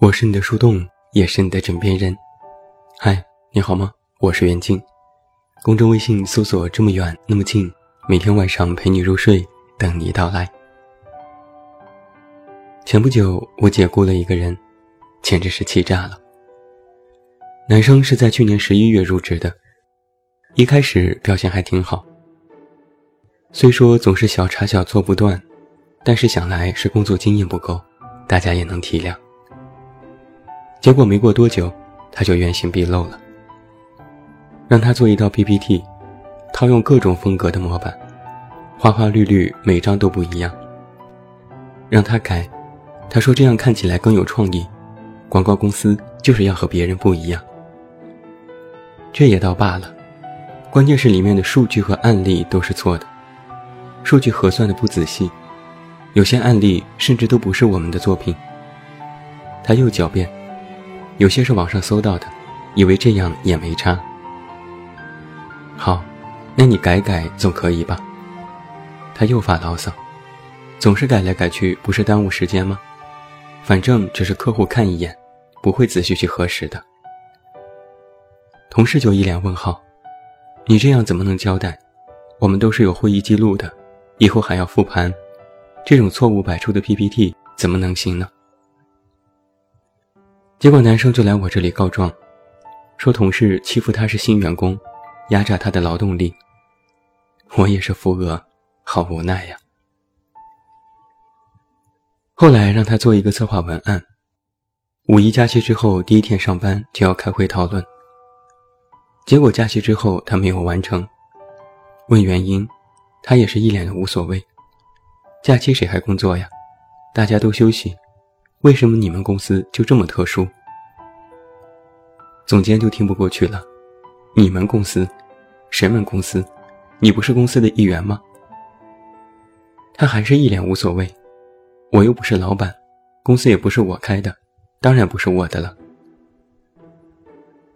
我是你的树洞，也是你的枕边人。嗨，你好吗？我是袁静。公众微信搜索这么远那么近，每天晚上陪你入睡，等你到来。前不久我解雇了一个人，简直是气炸了。男生是在去年11月入职的，一开始表现还挺好。虽说总是小差小错不断，但是想来是工作经验不够，大家也能体谅。结果没过多久，他就原形毕露了。让他做一道 PPT， 套用各种风格的模板，花花绿绿，每张都不一样。让他改，他说这样看起来更有创意，广告公司就是要和别人不一样。这也倒罢了，关键是里面的数据和案例都是错的，数据核算的不仔细，有些案例甚至都不是我们的作品。他又狡辩，有些是网上搜到的，以为这样也没差。好，那你改改总可以吧？他又发牢骚，总是改来改去，不是耽误时间吗？反正只是客户看一眼，不会仔细去核实的。同事就一脸问号，你这样怎么能交代？我们都是有会议记录的，以后还要复盘，这种错误百出的 PPT 怎么能行呢？结果男生就来我这里告状，说同事欺负他是新员工，压榨他的劳动力。我也是扶额，好无奈呀。后来让他做一个策划文案，五一假期之后第一天上班就要开会讨论，结果假期之后他没有完成，问原因，他也是一脸的无所谓。假期谁还工作呀？大家都休息，为什么你们公司就这么特殊？总监就听不过去了，你们公司？谁们公司？你不是公司的一员吗？他还是一脸无所谓，我又不是老板，公司也不是我开的，当然不是我的了。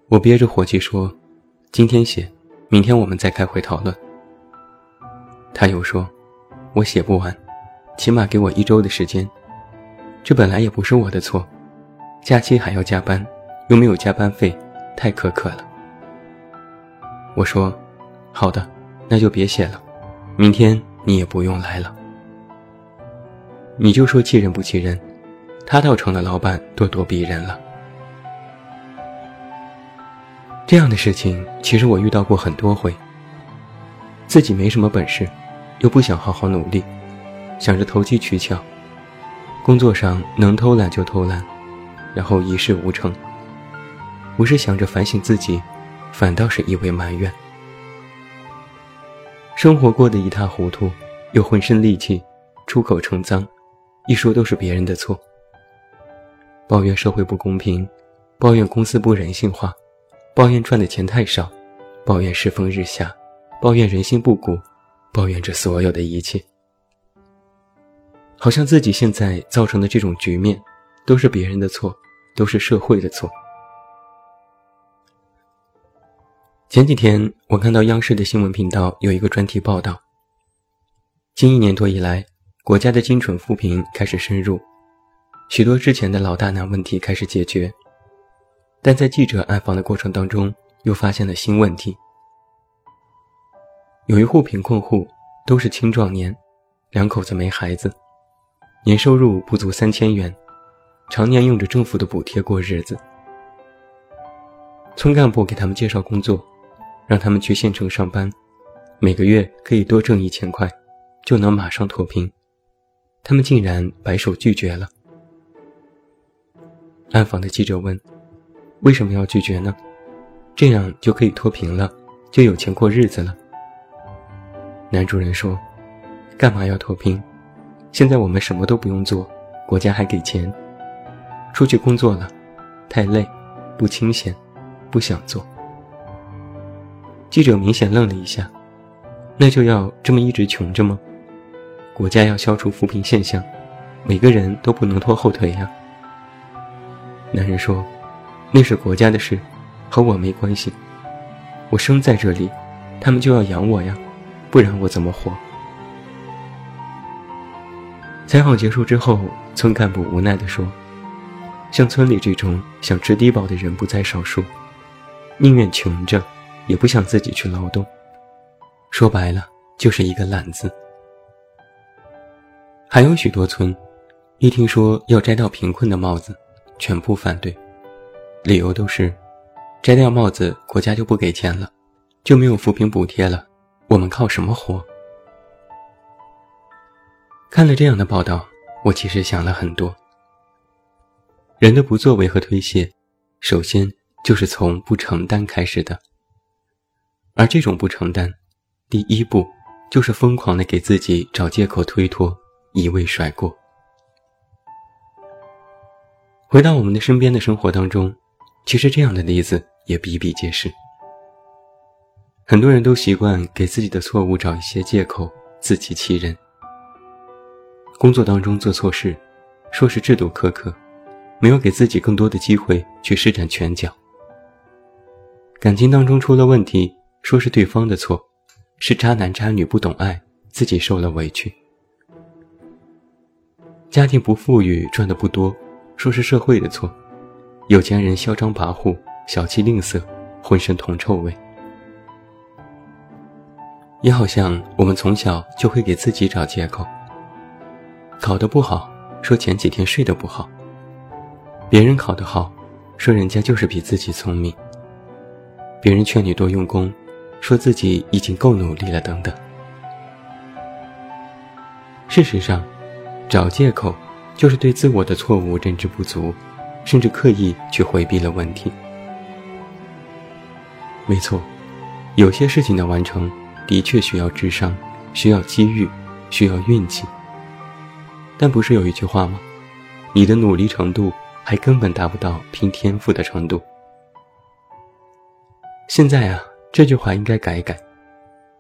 我憋着火气说，今天写，明天我们再开会讨论。他又说，我写不完，起码给我1周的时间，这本来也不是我的错，假期还要加班，又没有加班费，太苛刻了。我说，好的，那就别写了，明天你也不用来了。你就说气人不气人，他倒成了老板咄咄逼人了。这样的事情其实我遇到过很多回，自己没什么本事，又不想好好努力，想着投机取巧，工作上能偷懒就偷懒，然后一事无成。不是想着反省自己，反倒是一味埋怨。生活过得一塌糊涂，又浑身戾气，出口成脏，一说都是别人的错。抱怨社会不公平，抱怨公司不人性化，抱怨赚的钱太少，抱怨世风日下，抱怨人心不古，抱怨着所有的一切。好像自己现在造成的这种局面都是别人的错，都是社会的错。前几天我看到央视的新闻频道有一个专题报道，近1年多以来，国家的精准扶贫开始深入，许多之前的老大难问题开始解决，但在记者暗访的过程当中又发现了新问题。有一户贫困户，都是青壮年，2口子没孩子，年收入不足3000元，常年用着政府的补贴过日子。村干部给他们介绍工作，让他们去县城上班，每个月可以多挣1000块，就能马上脱贫。他们竟然摆手拒绝了。暗访的记者问，为什么要拒绝呢？这样就可以脱贫了，就有钱过日子了。男主人说，干嘛要脱贫？现在我们什么都不用做，国家还给钱。出去工作了，太累，不清闲，不想做。记者明显愣了一下，那就要这么一直穷着吗？国家要消除扶贫现象，每个人都不能拖后腿呀。男人说，那是国家的事，和我没关系。我生在这里，他们就要养我呀，不然我怎么活？采访结束之后，村干部无奈地说，像村里这种想吃低保的人不在少数，宁愿穷着也不想自己去劳动，说白了就是一个懒字。还有许多村一听说要摘掉贫困的帽子全部反对，理由都是摘掉帽子国家就不给钱了，就没有扶贫补贴了，我们靠什么活？看了这样的报道，我其实想了很多。人的不作为和推卸，首先就是从不承担开始的，而这种不承担，第一步就是疯狂地给自己找借口推脱，一味甩锅。回到我们的身边的生活当中，其实这样的例子也比比皆是。很多人都习惯给自己的错误找一些借口，自欺欺人。工作当中做错事，说是制度苛刻，没有给自己更多的机会去施展拳脚。感情当中出了问题，说是对方的错，是渣男渣女不懂爱，自己受了委屈。家庭不富裕，赚得不多，说是社会的错，有钱人嚣张跋扈，小气吝啬，浑身铜臭味。也好像我们从小就会给自己找借口，考得不好，说前几天睡得不好；别人考得好，说人家就是比自己聪明；别人劝你多用功，说自己已经够努力了等等。事实上，找借口就是对自我的错误认知不足，甚至刻意去回避了问题。没错，有些事情的完成的确需要智商，需要机遇，需要运气。但不是有一句话吗？你的努力程度还根本达不到拼天赋的程度。现在啊，这句话应该改一改，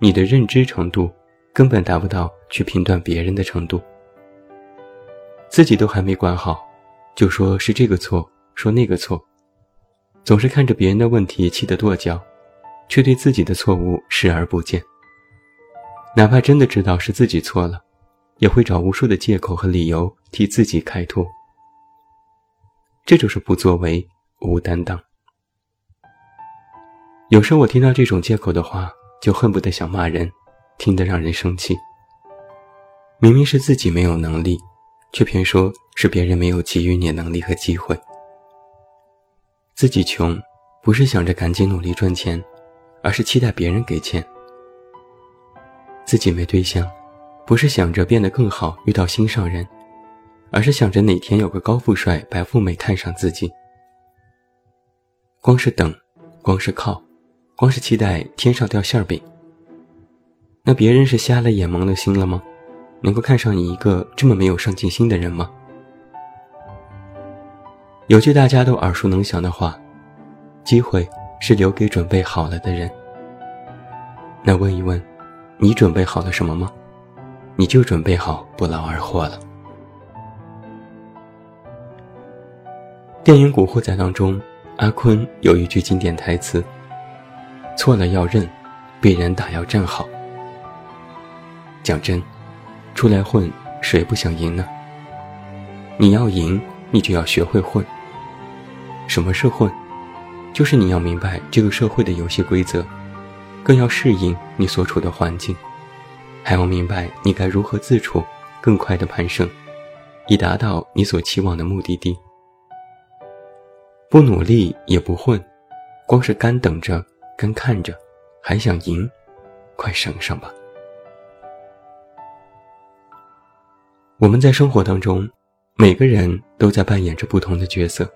你的认知程度根本达不到去评断别人的程度。自己都还没管好，就说是这个错，说那个错，总是看着别人的问题气得跺脚，却对自己的错误视而不见。哪怕真的知道是自己错了，也会找无数的借口和理由替自己开脱。这就是不作为，无担当。有时候我听到这种借口的话，就恨不得想骂人，听得让人生气。明明是自己没有能力，却偏说是别人没有给予你能力和机会。自己穷，不是想着赶紧努力赚钱，而是期待别人给钱。自己没对象，不是想着变得更好，遇到心上人，而是想着哪天有个高富帅白富美看上自己。光是等，光是靠，光是期待天上掉馅饼。那别人是瞎了眼蒙了心了吗？能够看上你一个这么没有上进心的人吗？有句大家都耳熟能详的话，机会是留给准备好了的人。那问一问，你准备好了什么吗？你就准备好不劳而获了。电影《古惑仔》当中，阿坤有一句经典台词，错了要认，被人打要站好。讲真，出来混谁不想赢呢？你要赢，你就要学会混。什么是混？就是你要明白这个社会的游戏规则，更要适应你所处的环境，还要明白你该如何自处，更快地攀升，以达到你所期望的目的地。不努力也不混，光是干等着，干看着，还想赢，快省上吧。我们在生活当中，每个人都在扮演着不同的角色，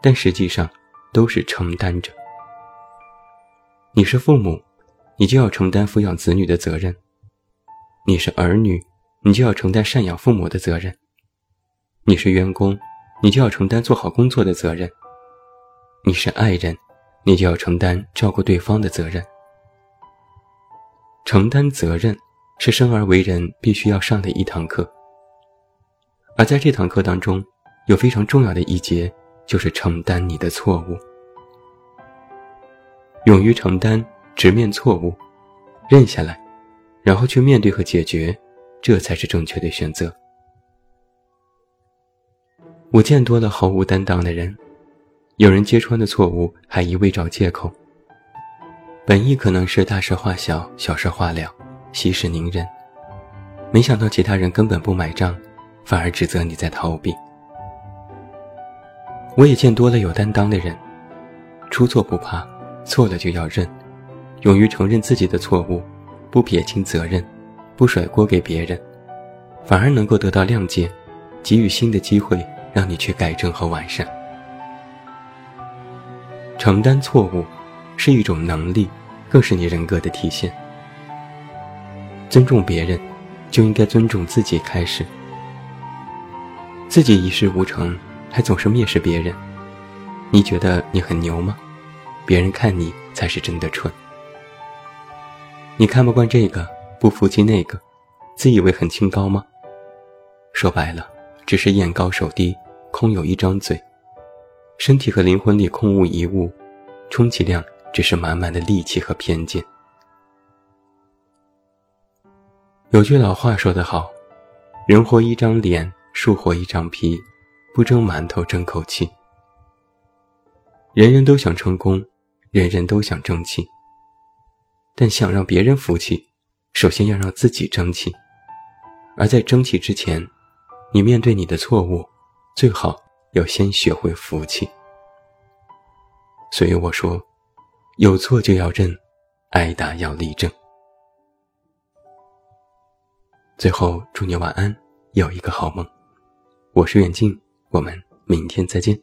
但实际上都是承担着。你是父母，你就要承担抚养子女的责任。你是儿女，你就要承担赡养父母的责任；你是员工，你就要承担做好工作的责任；你是爱人，你就要承担照顾对方的责任。承担责任是生而为人必须要上的一堂课。而在这堂课当中，有非常重要的一节，就是承担你的错误。勇于承担，直面错误，认下来，然后去面对和解决，这才是正确的选择。我见多了毫无担当的人，有人揭穿的错误还一味找借口，本意可能是大事化小，小事化了，息事宁人，没想到其他人根本不买账，反而指责你在逃避。我也见多了有担当的人，出错不怕，错了就要认，勇于承认自己的错误，不撇清责任，不甩锅给别人，反而能够得到谅解，给予新的机会，让你去改正和完善。承担错误是一种能力，更是你人格的体现。尊重别人，就应该尊重自己开始。自己一事无成，还总是蔑视别人，你觉得你很牛吗？别人看你才是真的蠢。你看不惯这个，不服气那个，自以为很清高吗？说白了，只是眼高手低，空有一张嘴，身体和灵魂里空无一物，充其量只是满满的戾气和偏见。有句老话说得好，人活一张脸，树活一张皮，不争馒头争口气。人人都想成功，人人都想争气，但想让别人服气，首先要让自己争气。而在争气之前，你面对你的错误，最好要先学会服气。所以我说，有错就要认，挨打要立正。最后，祝你晚安，有一个好梦。我是远近，我们明天再见。